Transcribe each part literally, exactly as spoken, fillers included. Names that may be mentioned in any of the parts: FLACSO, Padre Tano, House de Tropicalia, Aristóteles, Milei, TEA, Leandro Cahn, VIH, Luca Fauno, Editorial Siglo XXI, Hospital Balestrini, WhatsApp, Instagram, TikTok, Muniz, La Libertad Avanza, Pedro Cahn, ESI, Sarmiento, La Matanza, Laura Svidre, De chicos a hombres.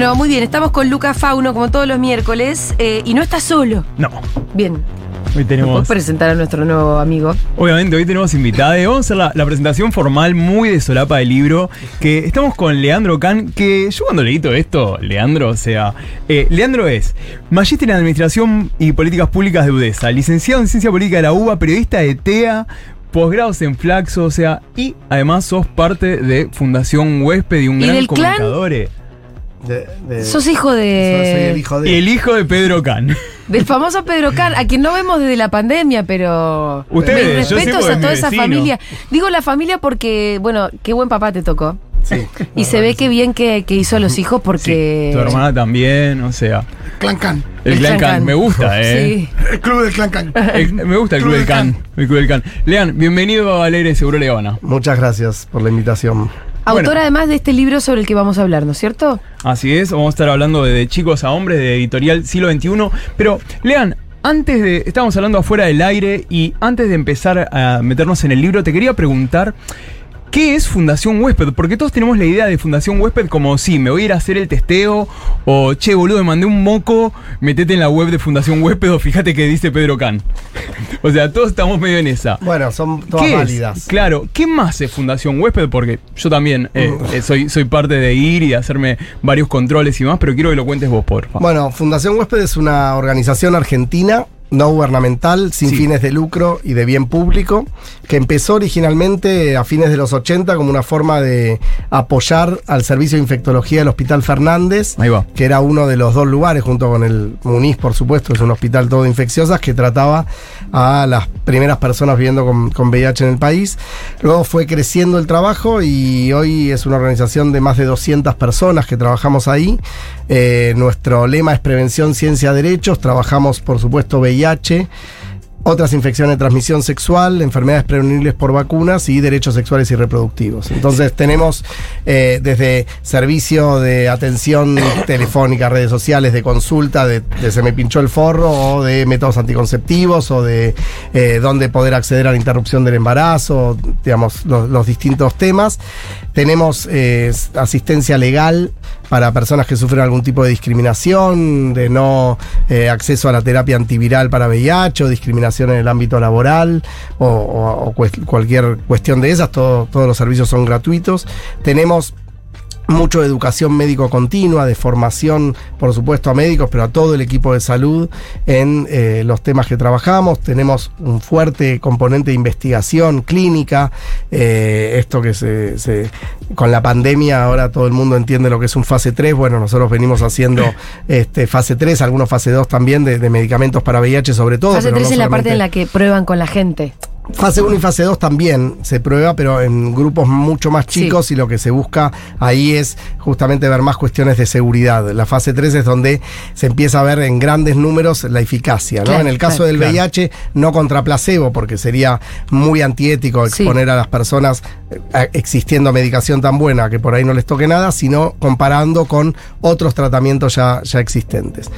Bueno, muy bien, estamos con Luca Fauno, como todos los miércoles, eh, y no está solo. No. Bien. Hoy tenemos... ¿Puedes presentar a nuestro nuevo amigo? Obviamente, hoy tenemos invitada. Vamos a hacer la, la presentación formal muy de solapa del libro, que estamos con Leandro Cahn, que yo cuando leí todo esto, Leandro, o sea... Eh, Leandro es magíster en Administración y Políticas Públicas de Udesa, licenciado en Ciencia Política de la U B A, periodista de TEA, posgrados en FLACSO, o sea... Y además sos parte de Fundación Huésped y un ¿Y gran comunicador. De, de, Sos hijo de... Soy el hijo de... El hijo de Pedro Cahn. Del famoso Pedro Cahn, a quien no vemos desde la pandemia, pero... Ustedes, yo respetos a toda esa familia. Digo la familia porque, bueno, qué buen papá te tocó. Sí. Y se ve sí. que bien que, que hizo a los hijos porque... Sí. Tu hermana también, o sea... Clan Cahn. El, el Clan Cahn. Cahn, me gusta, ¿eh? Sí. El club del Clan Cahn. El, me gusta el club, club del Cahn. Cahn. El club del Cahn. Lean, bienvenido a Alegre Seguro Leona. Muchas gracias por la invitación. Autora, bueno, además de este libro sobre el que vamos a hablar, ¿no es cierto? Así es, vamos a estar hablando de De chicos a hombres, de Editorial Siglo veintiuno. Pero, Lean, antes de... Estábamos hablando afuera del aire y antes de empezar a meternos en el libro, te quería preguntar... ¿Qué es Fundación Huésped? Porque todos tenemos la idea de Fundación Huésped como, sí, me voy a ir a hacer el testeo, o, che, boludo, me mandé un moco, metete en la web de Fundación Huésped, o fíjate que dice Pedro Cahn. O sea, todos estamos medio en esa. Bueno, son todas válidas. Es? Claro, ¿qué más es Fundación Huésped? Porque yo también eh, eh, soy, soy parte de ir y hacerme varios controles y más, pero quiero que lo cuentes vos, por favor. Bueno, Fundación Huésped es una organización argentina, no gubernamental, sin sí. fines de lucro y de bien público, que empezó originalmente a fines de los ochenta como una forma de apoyar al servicio de infectología del Hospital Fernández, que era uno de los dos lugares, junto con el Muniz, por supuesto, es un hospital todo de infecciosas, que trataba a las primeras personas viviendo con, con V I H en el país. Luego fue creciendo el trabajo y hoy es una organización de más de doscientas personas que trabajamos ahí. Eh, nuestro lema es prevención, ciencia, derechos. Trabajamos, por supuesto, V I H, otras infecciones de transmisión sexual, enfermedades prevenibles por vacunas y derechos sexuales y reproductivos. Entonces tenemos eh, desde servicio de atención telefónica, redes sociales, de consulta, de, de se me pinchó el forro, o de métodos anticonceptivos, o de eh, dónde poder acceder a la interrupción del embarazo, digamos, los, los distintos temas. Tenemos eh, asistencia legal para personas que sufren algún tipo de discriminación, de no eh, acceso a la terapia antiviral para V I H, o discriminación en el ámbito laboral, o, o, o cuest- cualquier cuestión de esas. Todo, todos los servicios son gratuitos. Tenemos mucho de educación médico continua, de formación, por supuesto, a médicos, pero a todo el equipo de salud en eh, los temas que trabajamos. Tenemos un fuerte componente de investigación clínica. Eh, esto que se, se... Con la pandemia ahora todo el mundo entiende lo que es un fase tres. Bueno, nosotros venimos haciendo este, fase tres, algunos fase dos también, de, de medicamentos para V I H sobre todo. Fase tres no es la parte en la que prueban con la gente. Fase uno y fase dos también se prueba, pero en grupos mucho más chicos, sí. Y lo que se busca ahí es justamente ver más cuestiones de seguridad. La fase tres es donde se empieza a ver en grandes números la eficacia, ¿no? Claro, en el caso claro, del claro. V I H, no contra placebo, porque sería muy antiético exponer sí. a las personas existiendo medicación tan buena que por ahí no les toque nada, sino comparando con otros tratamientos ya, ya existentes.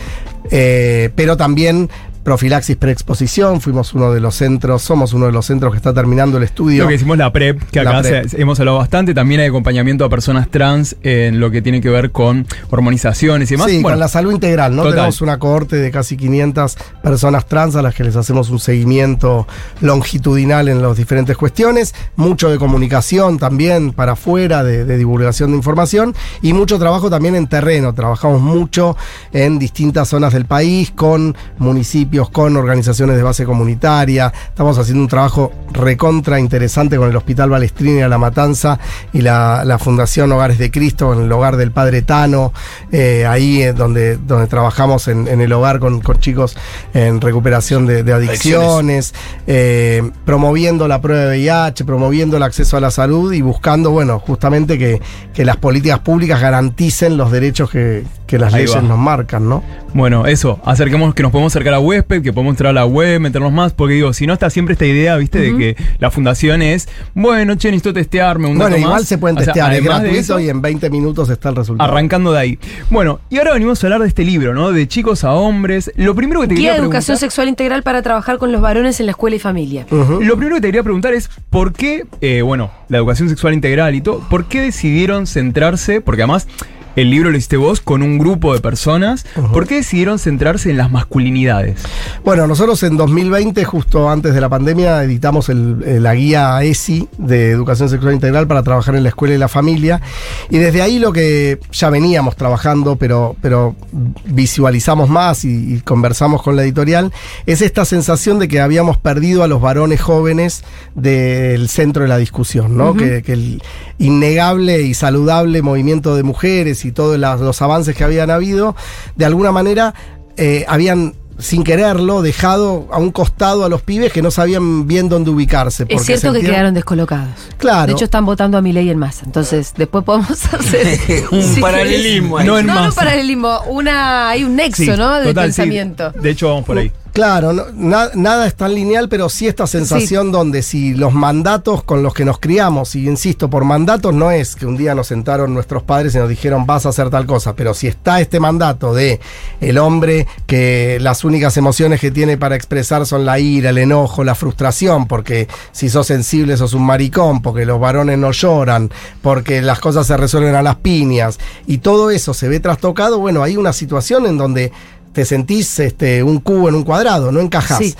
Eh, pero también... Profilaxis preexposición, fuimos uno de los centros, somos uno de los centros que está terminando el estudio. Lo que hicimos la PREP, que acá PrEP. Se, hemos hablado bastante, también hay acompañamiento a personas trans en lo que tiene que ver con hormonizaciones y demás. Sí, bueno, con la salud integral, ¿no? Total. Tenemos una cohorte de casi quinientas personas trans a las que les hacemos un seguimiento longitudinal en las diferentes cuestiones, mucho de comunicación también para afuera, de, de divulgación de información, y mucho trabajo también en terreno. Trabajamos mucho en distintas zonas del país, con municipios, con organizaciones de base comunitaria. Estamos haciendo un trabajo recontra interesante con el Hospital Balestrini de La Matanza y la, la Fundación Hogares de Cristo, en el hogar del Padre Tano, eh, ahí es donde, donde trabajamos en, en el hogar con, con chicos en recuperación de, de adicciones, eh, promoviendo la prueba de V I H, promoviendo el acceso a la salud y buscando, bueno, justamente que, que las políticas públicas garanticen los derechos que, que las ahí leyes va. Nos marcan, ¿no? Bueno, eso, acerquemos que nos podemos acercar a web, que podemos entrar a la web, meternos más, porque digo, si no está siempre esta idea, viste, uh-huh. de que la fundación es, bueno, che, necesito testearme un dato Bueno, igual más. Se pueden testear, o sea, es gratuito y en veinte minutos está el resultado. Arrancando de ahí. Bueno, y ahora venimos a hablar de este libro, ¿no? De chicos a hombres. Lo primero que te quería preguntar... Educación sexual integral para trabajar con los varones en la escuela y familia. Uh-huh. Lo primero que te quería preguntar es, ¿por qué, eh, bueno, la educación sexual integral y todo, por qué decidieron centrarse, porque además... el libro lo hiciste vos con un grupo de personas. Uh-huh. ¿Por qué decidieron centrarse en las masculinidades? Bueno, nosotros en dos mil veinte, justo antes de la pandemia, editamos el, la guía E S I de Educación Sexual Integral para trabajar en la escuela y la familia. Y desde ahí lo que ya veníamos trabajando, pero, pero visualizamos más y, y conversamos con la editorial, es esta sensación de que habíamos perdido a los varones jóvenes del centro de la discusión, ¿no? Uh-huh. que, que el innegable y saludable movimiento de mujeres y todos los avances que habían habido, de alguna manera eh, habían, sin quererlo, dejado a un costado a los pibes que no sabían bien dónde ubicarse. Porque es cierto sentían... que quedaron descolocados. Claro. De hecho, están votando a Milei en masa. Entonces, después podemos hacer... un sí, paralelismo. Ahí. No, en no, masa. No paralelismo. Una, hay un nexo, sí, ¿no? De total, pensamiento. Sí. De hecho, vamos por ahí. Claro, no, na, nada es tan lineal, pero sí esta sensación sí. donde si los mandatos con los que nos criamos, y insisto, por mandatos no es que un día nos sentaron nuestros padres y nos dijeron vas a hacer tal cosa, pero si está este mandato de el hombre que las únicas emociones que tiene para expresar son la ira, el enojo, la frustración, porque si sos sensible sos un maricón, porque los varones no lloran, porque las cosas se resuelven a las piñas, y todo eso se ve trastocado, bueno, hay una situación en donde te sentís este, un cubo en un cuadrado, no encajás. Sí.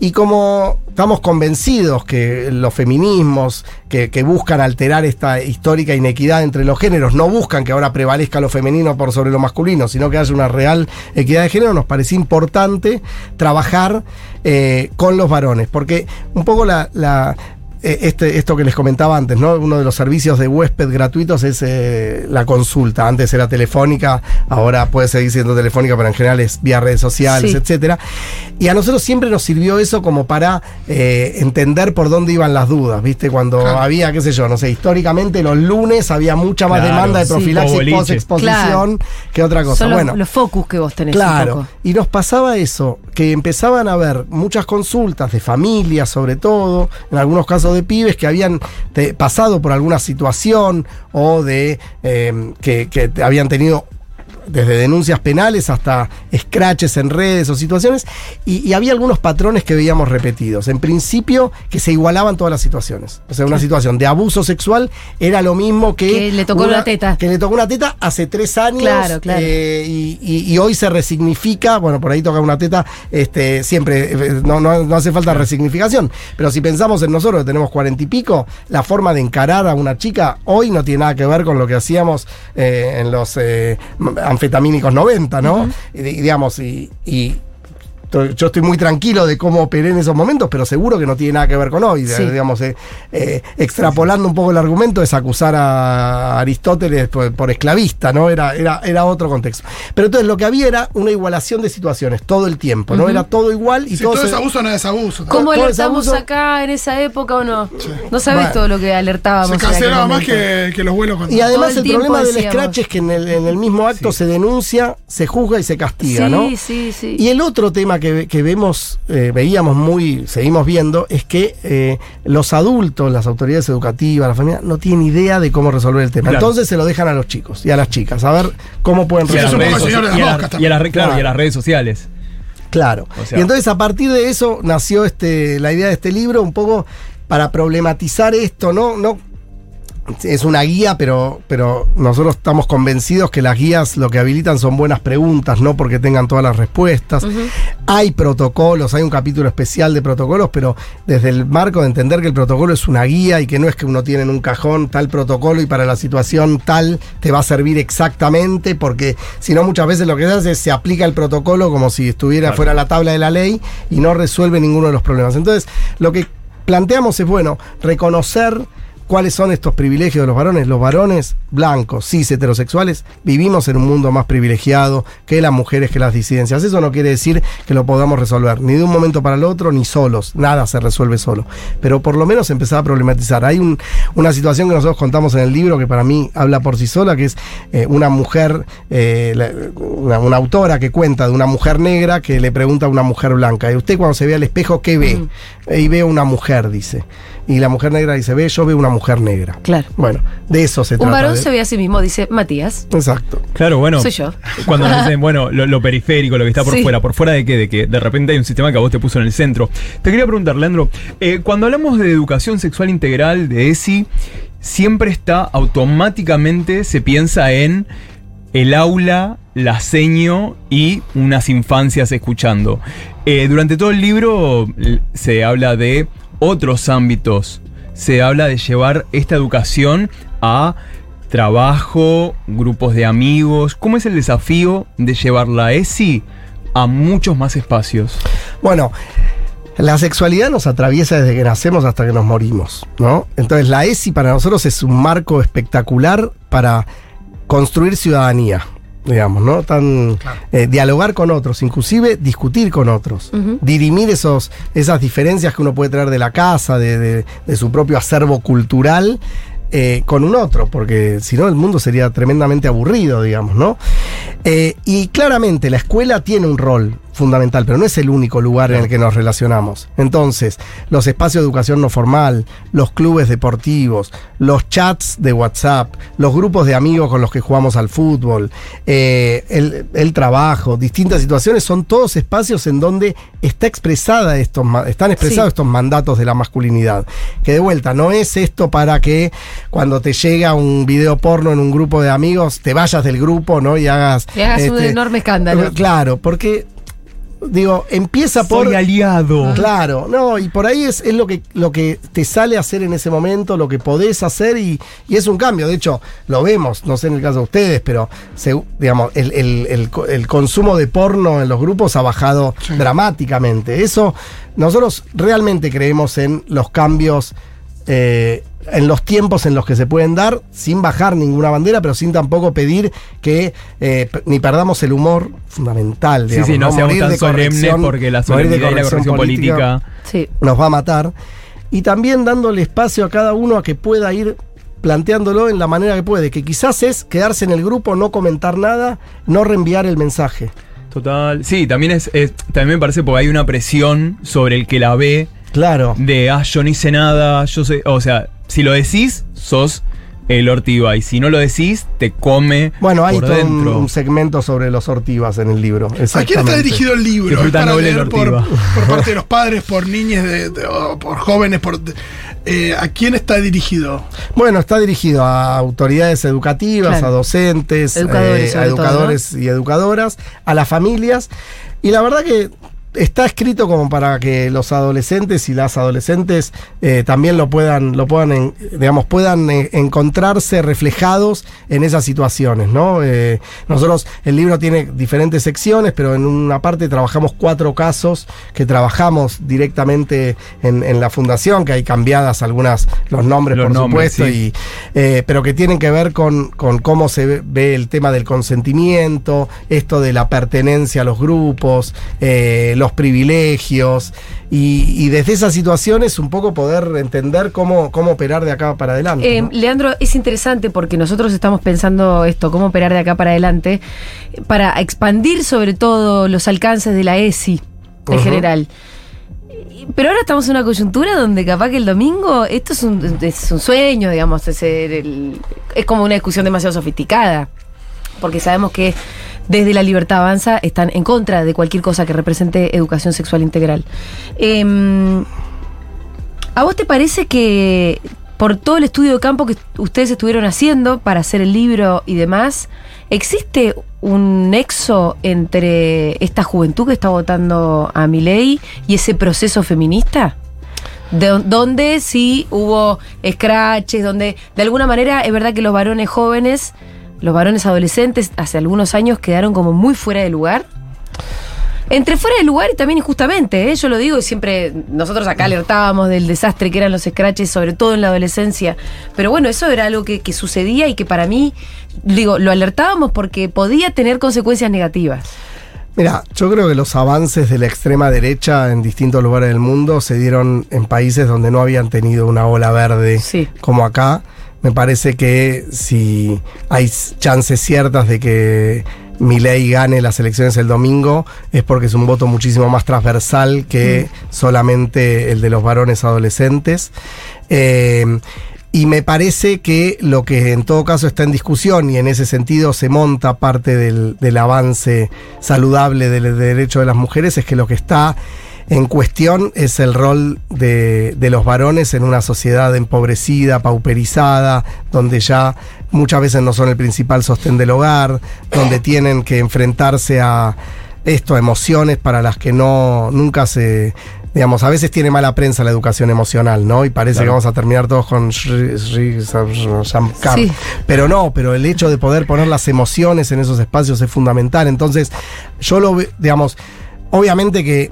Y como estamos convencidos que los feminismos que, que buscan alterar esta histórica inequidad entre los géneros, no buscan que ahora prevalezca lo femenino por sobre lo masculino, sino que haya una real equidad de género, nos parece importante trabajar eh, con los varones. Porque un poco la... la Este, esto que les comentaba antes, ¿no? Uno de los servicios de huésped gratuitos es eh, la consulta. Antes era telefónica, ahora puede seguir siendo telefónica, pero en general es vía redes sociales, sí. etcétera. Y a nosotros siempre nos sirvió eso como para eh, entender por dónde iban las dudas, ¿viste? Cuando ah. había, qué sé yo, no sé, históricamente los lunes había mucha más claro, demanda de profilaxis, sí. post-exposición, claro. que otra cosa. Son bueno, los, los focus que vos tenés. Claro. Un poco. Y nos pasaba eso, que empezaban a haber muchas consultas de familia, sobre todo, en algunos casos de pibes que habían te, pasado por alguna situación o de eh, que, que habían tenido desde denuncias penales hasta scratches en redes o situaciones, y, y había algunos patrones que veíamos repetidos. En principio, que se igualaban todas las situaciones. O sea, una situación de abuso sexual era lo mismo que... Que le tocó una, una teta. Que le tocó una teta hace tres años. Claro, claro. Eh, y, y, y hoy se resignifica, bueno, por ahí toca una teta, este, siempre, no, no, no hace falta resignificación. Pero si pensamos en nosotros, que tenemos cuarenta y pico, la forma de encarar a una chica hoy no tiene nada que ver con lo que hacíamos eh, en los... Eh, anfetamínicos noventa, ¿no? Uh-huh. Y, digamos, y, y yo estoy muy tranquilo de cómo operé en esos momentos, pero seguro que no tiene nada que ver con hoy. Sí. Digamos, eh, eh, extrapolando un poco el argumento es acusar a Aristóteles por, por esclavista, ¿no? Era, era, era otro contexto. Pero entonces lo que había era una igualación de situaciones todo el tiempo, ¿no? Uh-huh. Era todo igual y si todo... todo es se... abuso, no es abuso. ¿No? ¿Cómo alertamos acá en esa época o no? Sí. No sabés bueno, todo lo que alertábamos. Se cancelaba más que, que los vuelos. Con... Y además todo el, el problema decíamos. Del scratch es que en el, en el mismo acto sí. se denuncia, se juzga y se castiga, sí, ¿no? Sí, sí, sí. Y el otro tema Que, que vemos, eh, veíamos muy, seguimos viendo, es que eh, los adultos, las autoridades educativas, la familia, no tienen idea de cómo resolver el tema. Claro. Entonces se lo dejan a los chicos y a las chicas, a ver cómo pueden resolver. Y a las redes sociales. Claro. O sea, y entonces a partir de eso nació este, la idea de este libro, un poco para problematizar esto, ¿no? no Es una guía, pero, pero nosotros estamos convencidos que las guías lo que habilitan son buenas preguntas, no porque tengan todas las respuestas. Uh-huh. Hay protocolos, hay un capítulo especial de protocolos, pero desde el marco de entender que el protocolo es una guía y que no es que uno tiene en un cajón tal protocolo y para la situación tal te va a servir exactamente, porque si no muchas veces lo que se hace es se aplica el protocolo como si estuviera claro. fuera la tabla de la ley y no resuelve ninguno de los problemas. Entonces, lo que planteamos es, bueno, reconocer... ¿Cuáles son estos privilegios de los varones? Los varones blancos, cis, heterosexuales, vivimos en un mundo más privilegiado que las mujeres, que las disidencias. Eso no quiere decir que lo podamos resolver, ni de un momento para el otro, ni solos. Nada se resuelve solo. Pero por lo menos empezar a problematizar. Hay un, una situación que nosotros contamos en el libro que para mí habla por sí sola, que es eh, una mujer, eh, la, una, una autora que cuenta de una mujer negra que le pregunta a una mujer blanca. ¿Y usted cuando se ve al espejo qué ve? Mm. Y ve una mujer, dice. Y la mujer negra dice, ve, yo veo una mujer. mujer negra. Claro. Bueno, de eso se trata. Un varón de... se ve a sí mismo, dice Matías. Exacto. Claro, bueno. Soy yo. Cuando nos dicen, bueno, lo, lo periférico, lo que está por sí. fuera. ¿Por fuera de qué? De que de repente hay un sistema que a vos te puso en el centro. Te quería preguntar, Leandro, eh, cuando hablamos de educación sexual integral, de E S I, siempre está automáticamente, se piensa en el aula, la seño y unas infancias escuchando. Eh, durante todo el libro se habla de otros ámbitos. Se habla de llevar esta educación a trabajo, grupos de amigos. ¿Cómo es el desafío de llevar la E S I a muchos más espacios? Bueno, la sexualidad nos atraviesa desde que nacemos hasta que nos morimos, ¿no? Entonces la E S I para nosotros es un marco espectacular para construir ciudadanía, digamos, ¿no? Tan, claro. eh, dialogar con otros, inclusive discutir con otros, uh-huh. dirimir esos, esas diferencias que uno puede traer de la casa, de, de, de su propio acervo cultural, Eh, con un otro, porque si no el mundo sería tremendamente aburrido, digamos, ¿no? Eh, y claramente la escuela tiene un rol fundamental, pero no es el único lugar en el que nos relacionamos. Entonces, los espacios de educación no formal, los clubes deportivos, los chats de WhatsApp, los grupos de amigos con los que jugamos al fútbol, eh, el, el trabajo, distintas situaciones, son todos espacios en donde está expresada estos, están expresados sí. estos mandatos de la masculinidad. Que de vuelta, no es esto para que cuando te llega un video porno en un grupo de amigos, te vayas del grupo, ¿no? Y hagas... Y hagas este, un enorme escándalo. Claro, porque, digo, empieza por... Soy aliado. Claro, no, y por ahí es, es lo que, lo que te sale a hacer en ese momento, lo que podés hacer, y, y es un cambio. De hecho, lo vemos, no sé en el caso de ustedes, pero, se, digamos, el, el, el, el consumo de porno en los grupos ha bajado sí. dramáticamente. Eso, nosotros realmente creemos en los cambios... Eh, en los tiempos en los que se pueden dar, sin bajar ninguna bandera, pero sin tampoco pedir que eh, ni perdamos el humor fundamental, digamos. Sí, sí, no, no seamos tan solemnes porque la solemnidad y la corrección política, política sí. nos va a matar. Y también dándole espacio a cada uno a que pueda ir planteándolo en la manera que puede, que quizás es quedarse en el grupo, no comentar nada, no reenviar el mensaje. Total. Sí, también, es, es, también me parece porque hay una presión sobre el que la ve. Claro. De, ah, yo no hice nada, yo sé, o sea... Si lo decís, sos el ortiva. Y si no lo decís, te come. Bueno, hay por todo un, un segmento sobre los ortivas en el libro. ¿A quién está dirigido el libro? Es para leer el por, por parte de los padres, por niñas, de, de, oh, por jóvenes. Por, eh, ¿A quién está dirigido? Bueno, está dirigido a autoridades educativas, claro. a docentes, educadores, eh, a educadores todo, ¿no? y educadoras, a las familias. Y la verdad que... Está escrito como para que los adolescentes y las adolescentes eh, también lo puedan, lo puedan, en, digamos, puedan eh, encontrarse reflejados en esas situaciones, ¿no? Eh, nosotros, el libro tiene diferentes secciones, pero en una parte trabajamos cuatro casos que trabajamos directamente en, en la fundación, que hay cambiadas algunas, los nombres, los por nombres, supuesto, sí. y, eh, pero que tienen que ver con, con cómo se ve el tema del consentimiento, esto de la pertenencia a los grupos, eh, los privilegios y, y desde esas situaciones un poco poder entender cómo, cómo operar de acá para adelante, eh, ¿no? Leandro, es interesante porque nosotros estamos pensando esto, cómo operar de acá para adelante para expandir sobre todo los alcances de la E S I en uh-huh. general. Pero ahora estamos en una coyuntura donde capaz que el domingo esto es un, es un sueño, digamos, es, el, es como una discusión demasiado sofisticada porque sabemos que desde La Libertad Avanza están en contra de cualquier cosa que represente educación sexual integral. Eh, ¿A vos te parece que por todo el estudio de campo que ustedes estuvieron haciendo para hacer el libro y demás, existe un nexo entre esta juventud que está votando a Milei y ese proceso feminista? De, donde sí hubo escraches, donde de alguna manera es verdad que los varones jóvenes... Los varones adolescentes hace algunos años quedaron como muy fuera de lugar. Entre fuera de lugar y también injustamente, ¿eh? Yo lo digo y siempre nosotros acá alertábamos del desastre que eran los escraches, sobre todo en la adolescencia. Pero bueno, eso era algo que, que sucedía y que para mí, digo, lo alertábamos porque podía tener consecuencias negativas. Mira, yo creo que los avances de la extrema derecha en distintos lugares del mundo se dieron en países donde no habían tenido una ola verde sí. como acá. Me parece que si hay chances ciertas de que Milei gane las elecciones el domingo es porque es un voto muchísimo más transversal que mm. solamente el de los varones adolescentes. Eh, y me parece que lo que en todo caso está en discusión y en ese sentido se monta parte del, del avance saludable del, del derecho de las mujeres es que lo que está... En cuestión es el rol de, de los varones en una sociedad empobrecida, pauperizada, donde ya muchas veces no son el principal sostén del hogar, donde tienen que enfrentarse a esto, a emociones para las que no nunca se... Digamos, a veces tiene mala prensa la educación emocional, ¿no? Y parece claro. que vamos a terminar todos con... Sí. Pero no, pero el hecho de poder poner las emociones en esos espacios es fundamental. Entonces, yo lo... Digamos, obviamente que...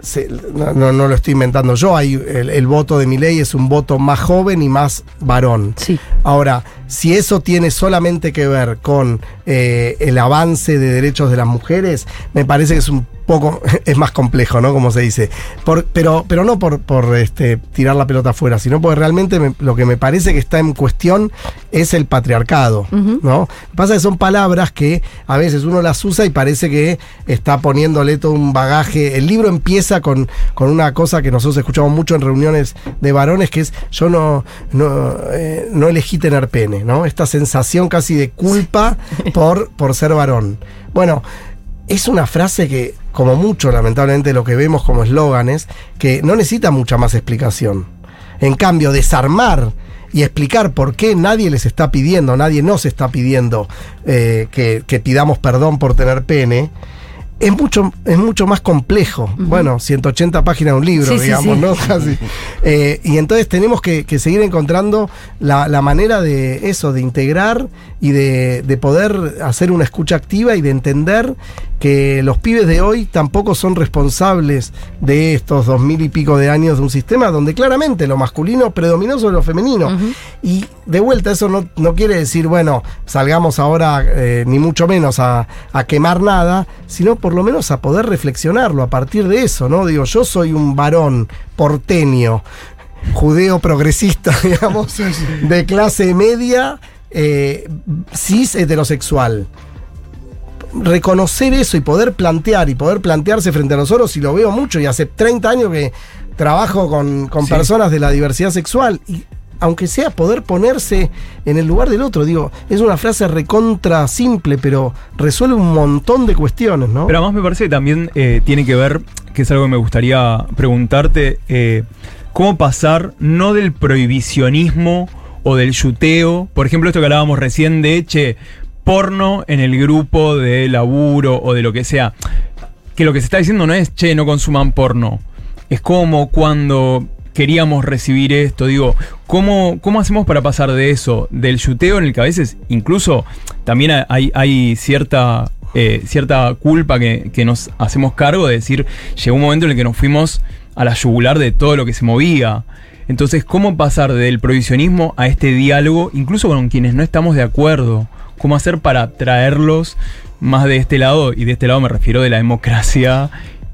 Se, no, no lo estoy inventando yo, hay, el, el voto de Milei es un voto más joven y más varón. Sí. Ahora, si eso tiene solamente que ver con eh, el avance de derechos de las mujeres, me parece que es un poco, es más complejo, ¿no? Como se dice. Por, pero, pero no por, por este, tirar la pelota afuera, sino porque realmente me, lo que me parece que está en cuestión es el patriarcado, uh-huh. ¿no? Lo que pasa es que son palabras que a veces uno las usa y parece que está poniéndole todo un bagaje. El libro empieza Con, con una cosa que nosotros escuchamos mucho en reuniones de varones, que es yo no, no, eh, no elegí tener pene, ¿no? Esta sensación casi de culpa por, por ser varón. Bueno, es una frase que, como mucho, lamentablemente, lo que vemos como eslóganes, que no necesita mucha más explicación. En cambio, desarmar y explicar por qué nadie les está pidiendo, nadie nos está pidiendo eh, que, que pidamos perdón por tener pene, Es mucho, es mucho más complejo. Uh-huh. Bueno, ciento ochenta páginas de un libro, sí, digamos, sí, sí. ¿no? Casi. Eh, y entonces tenemos que, que seguir encontrando la, la manera de eso, de integrar y de, de poder hacer una escucha activa y de entender que los pibes de hoy tampoco son responsables de estos dos mil y pico de años de un sistema donde claramente lo masculino predominó sobre lo femenino. Uh-huh. Y de vuelta, eso no, no quiere decir, bueno, salgamos ahora eh, ni mucho menos a, a quemar nada, sino por Por lo menos a poder reflexionarlo a partir de eso, ¿no? Digo, yo soy un varón porteño, judeo progresista, digamos, sí, sí. de clase media, eh, cis heterosexual. Reconocer eso y poder plantear y poder plantearse frente a nosotros, y lo veo mucho, y hace treinta años que trabajo con, con sí. personas de la diversidad sexual, y aunque sea poder ponerse en el lugar del otro, digo, es una frase recontra simple, pero resuelve un montón de cuestiones, ¿no? Pero además me parece que también eh, tiene que ver, que es algo que me gustaría preguntarte, eh, cómo pasar no del prohibicionismo o del yuteo, por ejemplo esto que hablábamos recién de, che, porno en el grupo de laburo o de lo que sea, que lo que se está diciendo no es, che, no consuman porno, es como cuando... queríamos recibir esto, digo, ¿cómo, cómo hacemos para pasar de eso, del yuteo en el que a veces incluso también hay, hay cierta, eh, cierta culpa que, que nos hacemos cargo de decir, llegó un momento en el que nos fuimos a la yugular de todo lo que se movía? Entonces, ¿cómo pasar del prohibicionismo a este diálogo, incluso con quienes no estamos de acuerdo? ¿Cómo hacer para traerlos más de este lado? Y de este lado me refiero de la democracia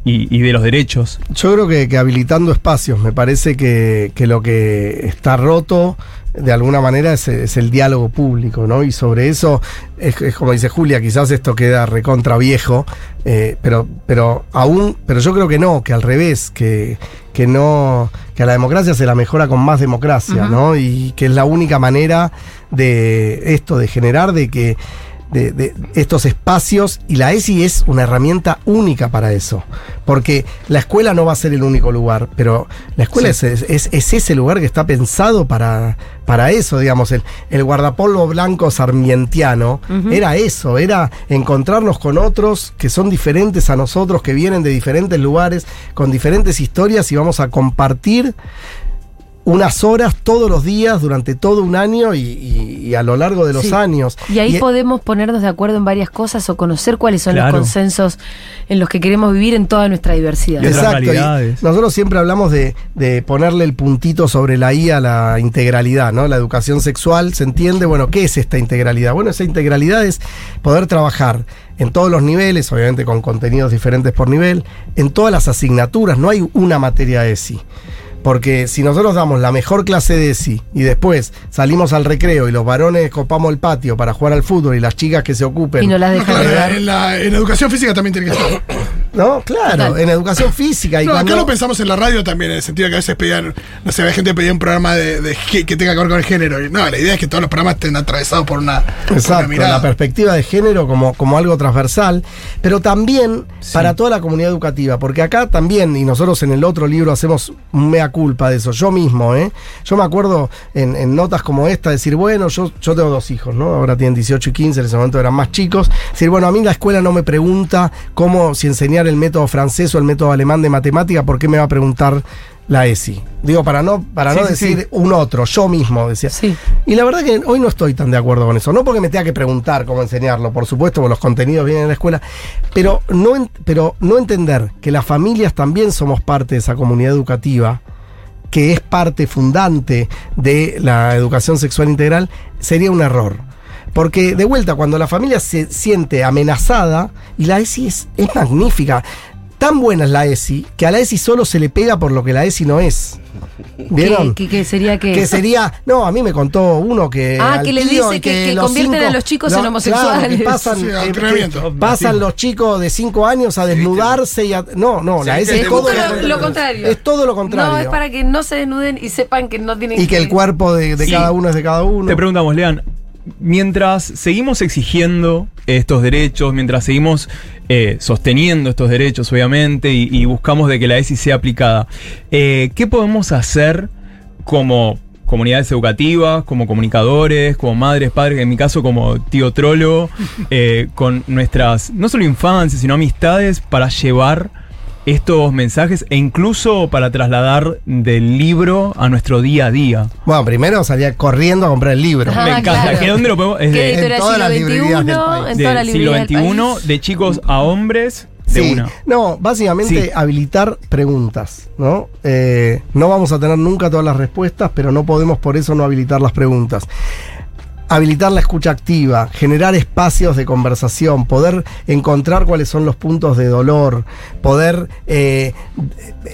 Y, y de los derechos. Yo creo que, que habilitando espacios, me parece que, que lo que está roto de alguna manera es, es el diálogo público, ¿no? Y sobre eso, es, es como dice Julia, quizás esto queda recontra viejo, eh, pero, pero aún, pero yo creo que no, que al revés, que, que no, que a la democracia se la mejora con más democracia, uh-huh. ¿no? Y que es la única manera de esto, de generar, de que De, de estos espacios, y la E S I es una herramienta única para eso, porque la escuela no va a ser el único lugar, pero la escuela sí. es, es, es ese lugar que está pensado para, para eso, digamos, el, el guardapolvo blanco sarmientiano, uh-huh. era eso, era encontrarnos con otros que son diferentes a nosotros, que vienen de diferentes lugares, con diferentes historias, y vamos a compartir unas horas todos los días durante todo un año y, y, y a lo largo de los sí. años. Y ahí y, podemos ponernos de acuerdo en varias cosas o conocer cuáles son claro. los consensos en los que queremos vivir en toda nuestra diversidad. Y Exacto. Y nosotros siempre hablamos de, de ponerle el puntito sobre la I a la integralidad, ¿no? La educación sexual, ¿se entiende? Bueno, ¿qué es esta integralidad? Bueno, esa integralidad es poder trabajar en todos los niveles, obviamente con contenidos diferentes por nivel, en todas las asignaturas, no hay una materia E S I. Porque si nosotros damos la mejor clase de E S I y después salimos al recreo y los varones copamos el patio para jugar al fútbol y las chicas que se ocupen... Y no las dejan. En la, en la educación física también tiene que estar. ¿No? Claro, total. En educación física. Y no, cuando... acá lo pensamos en la radio también, en el sentido de que a veces pedían, no sé, había gente que pedía un programa de, de, de, que tenga que ver con el género. Y no, la idea es que todos los programas estén atravesados por una, exacto, por una mirada. La perspectiva de género como, como algo transversal, pero también sí. para toda la comunidad educativa, porque acá también, y nosotros en el otro libro hacemos mea culpa de eso, yo mismo, ¿eh? Yo me acuerdo en, en notas como esta, decir, bueno, yo, yo tengo dos hijos, ¿no? Ahora tienen dieciocho y quince, en ese momento eran más chicos. Decir, bueno, a mí la escuela no me pregunta cómo, si enseñar el método francés o el método alemán de matemática, ¿por qué me va a preguntar la E S I? Digo, para no, para sí, no sí, decir sí. un otro, yo mismo decía. Sí. Y la verdad que hoy no estoy tan de acuerdo con eso. No porque me tenga que preguntar cómo enseñarlo, por supuesto, porque los contenidos vienen de la escuela, pero no, pero no entender que las familias también somos parte de esa comunidad educativa, que es parte fundante de la educación sexual integral, sería un error. Porque, de vuelta, cuando la familia se siente amenazada, y la E S I es, es magnífica, tan buena es la E S I, que a la E S I solo se le pega por lo que la E S I no es. ¿Vieron? ¿Qué, qué, qué sería que? Que sería, no, a mí me contó uno que... Ah, que le dice que, que, que convierten cinco, a los chicos no, en homosexuales. Claro, pasan, sí, eh, que pasan los chicos de cinco años a desnudarse y a... No, no, sí, la E S I es todo lo, lo contrario. Es todo lo contrario. No, es para que no se desnuden y sepan que no tienen que... Y que el cuerpo de, de sí. cada uno es de cada uno. Te preguntamos, Lean, mientras seguimos exigiendo estos derechos, mientras seguimos eh, sosteniendo estos derechos, obviamente, y, y buscamos de que la E S I sea aplicada, eh, ¿qué podemos hacer como comunidades educativas, como comunicadores, como madres, padres, en mi caso como tío trolo, eh, con nuestras, no solo infancias, sino amistades, para llevar estos mensajes e incluso para trasladar del libro a nuestro día a día? Bueno, primero salía corriendo a comprar el libro. Ah, me encanta. Claro. ¿Qué, dónde lo podemos? Es de, en todas las librerías del país. Del siglo veintiuno, de chicos a hombres, de sí. una. No, básicamente sí. habilitar preguntas, ¿no? Eh, no vamos a tener nunca todas las respuestas, pero no podemos por eso no habilitar las preguntas. Habilitar la escucha activa, generar espacios de conversación, poder encontrar cuáles son los puntos de dolor, poder eh,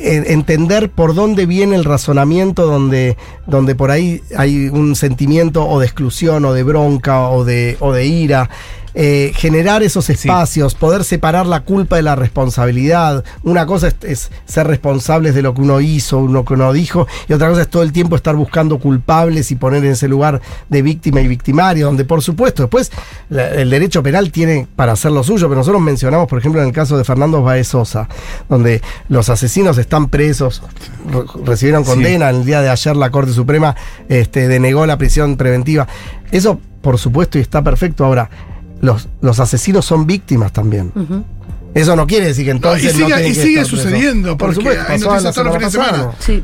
entender por dónde viene el razonamiento donde, donde por ahí hay un sentimiento o de exclusión o de bronca o de, o de ira. Eh, generar esos espacios, sí. poder separar la culpa de la responsabilidad. Una cosa es, es ser responsables de lo que uno hizo, lo que uno dijo, y otra cosa es todo el tiempo estar buscando culpables y poner en ese lugar de víctima y victimario, donde por supuesto después la, el derecho penal tiene para hacer lo suyo, pero nosotros mencionamos, por ejemplo, en el caso de Fernando Báez Sosa, donde los asesinos están presos, re, recibieron condena, sí. el día de ayer la Corte Suprema este, denegó la prisión preventiva. Eso, por supuesto, y está perfecto. Ahora, Los, los asesinos son víctimas también. Uh-huh. Eso no quiere decir que entonces no, y sigue, no tienen y sigue que estar sucediendo, por supuesto. Hay noticias todos los fines de semana. Sí.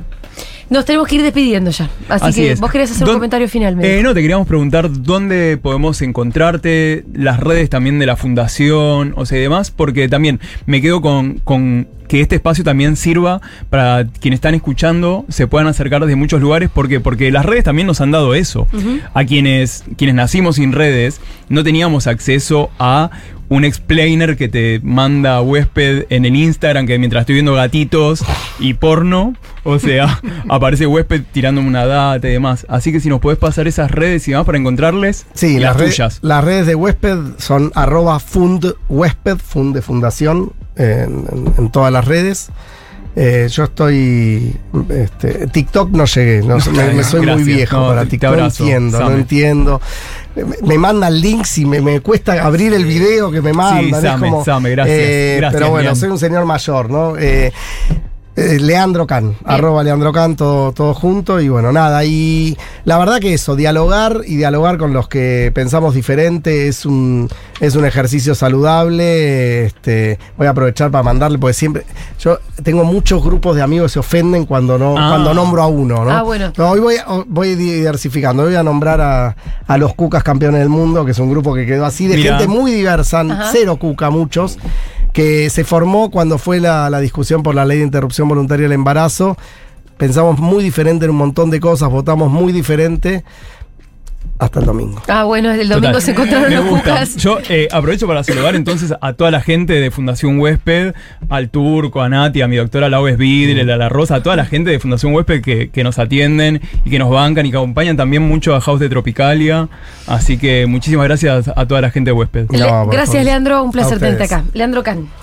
Nos tenemos que ir despidiendo ya. Así, Así que es. Vos querés hacer Don, un comentario final. Eh, no, te queríamos preguntar dónde podemos encontrarte, las redes también de la fundación, o sea, y demás, porque también me quedo con, con que este espacio también sirva para quienes están escuchando, se puedan acercar desde muchos lugares. ¿Por qué? Porque las redes también nos han dado eso. Uh-huh. A quienes, quienes nacimos sin redes, no teníamos acceso a un explainer que te manda Huésped en el Instagram, que mientras estoy viendo gatitos y porno, o sea, aparece Huésped tirándome una data y demás. Así que si nos podés pasar esas redes y demás para encontrarles, sí, las red, tuyas. Las redes de Huésped son arroba fundhuésped, fund de fundación, en, en, en todas las redes. Eh, yo estoy... Este, TikTok no llegué, no, no, me, me soy gracias, muy viejo no, para TikTok, abrazo, no entiendo, Sam. no entiendo. Me, me mandan links y me, me cuesta abrir el video que me mandan. Sí, es Sam, como, Sam, gracias, eh, gracias. Pero bueno, bien. Soy un señor mayor, ¿no? Eh, eh, Leandro Cahn, bien. arroba Leandro Cahn, todo, todo junto. Y bueno, nada, y la verdad que eso, dialogar y dialogar con los que pensamos diferente es un... Es un ejercicio saludable. Este, voy a aprovechar para mandarle, porque siempre... Yo tengo muchos grupos de amigos que se ofenden cuando no ah. cuando nombro a uno, ¿no? Ah, bueno. No, hoy voy, voy diversificando. Hoy voy a nombrar a, a los Cucas Campeones del Mundo, que es un grupo que quedó así, de Mirá. gente muy diversa, Ajá. cero cuca, muchos, que se formó cuando fue la, la discusión por la ley de interrupción voluntaria del embarazo. Pensamos muy diferente en un montón de cosas, votamos muy diferente... Hasta el domingo. Ah, bueno, el domingo Total. se encontraron los Cucas. Yo eh, aprovecho para saludar entonces a toda la gente de Fundación Huésped, al Turco, a Nati, a mi doctora Laura Svidre, a la Rosa, a toda la gente de Fundación Huésped que, que nos atienden y que nos bancan y que acompañan también mucho a House de Tropicalia. Así que muchísimas gracias a toda la gente de Huésped. Le- no, gracias, Leandro, un placer tenerte acá. Leandro Cahn.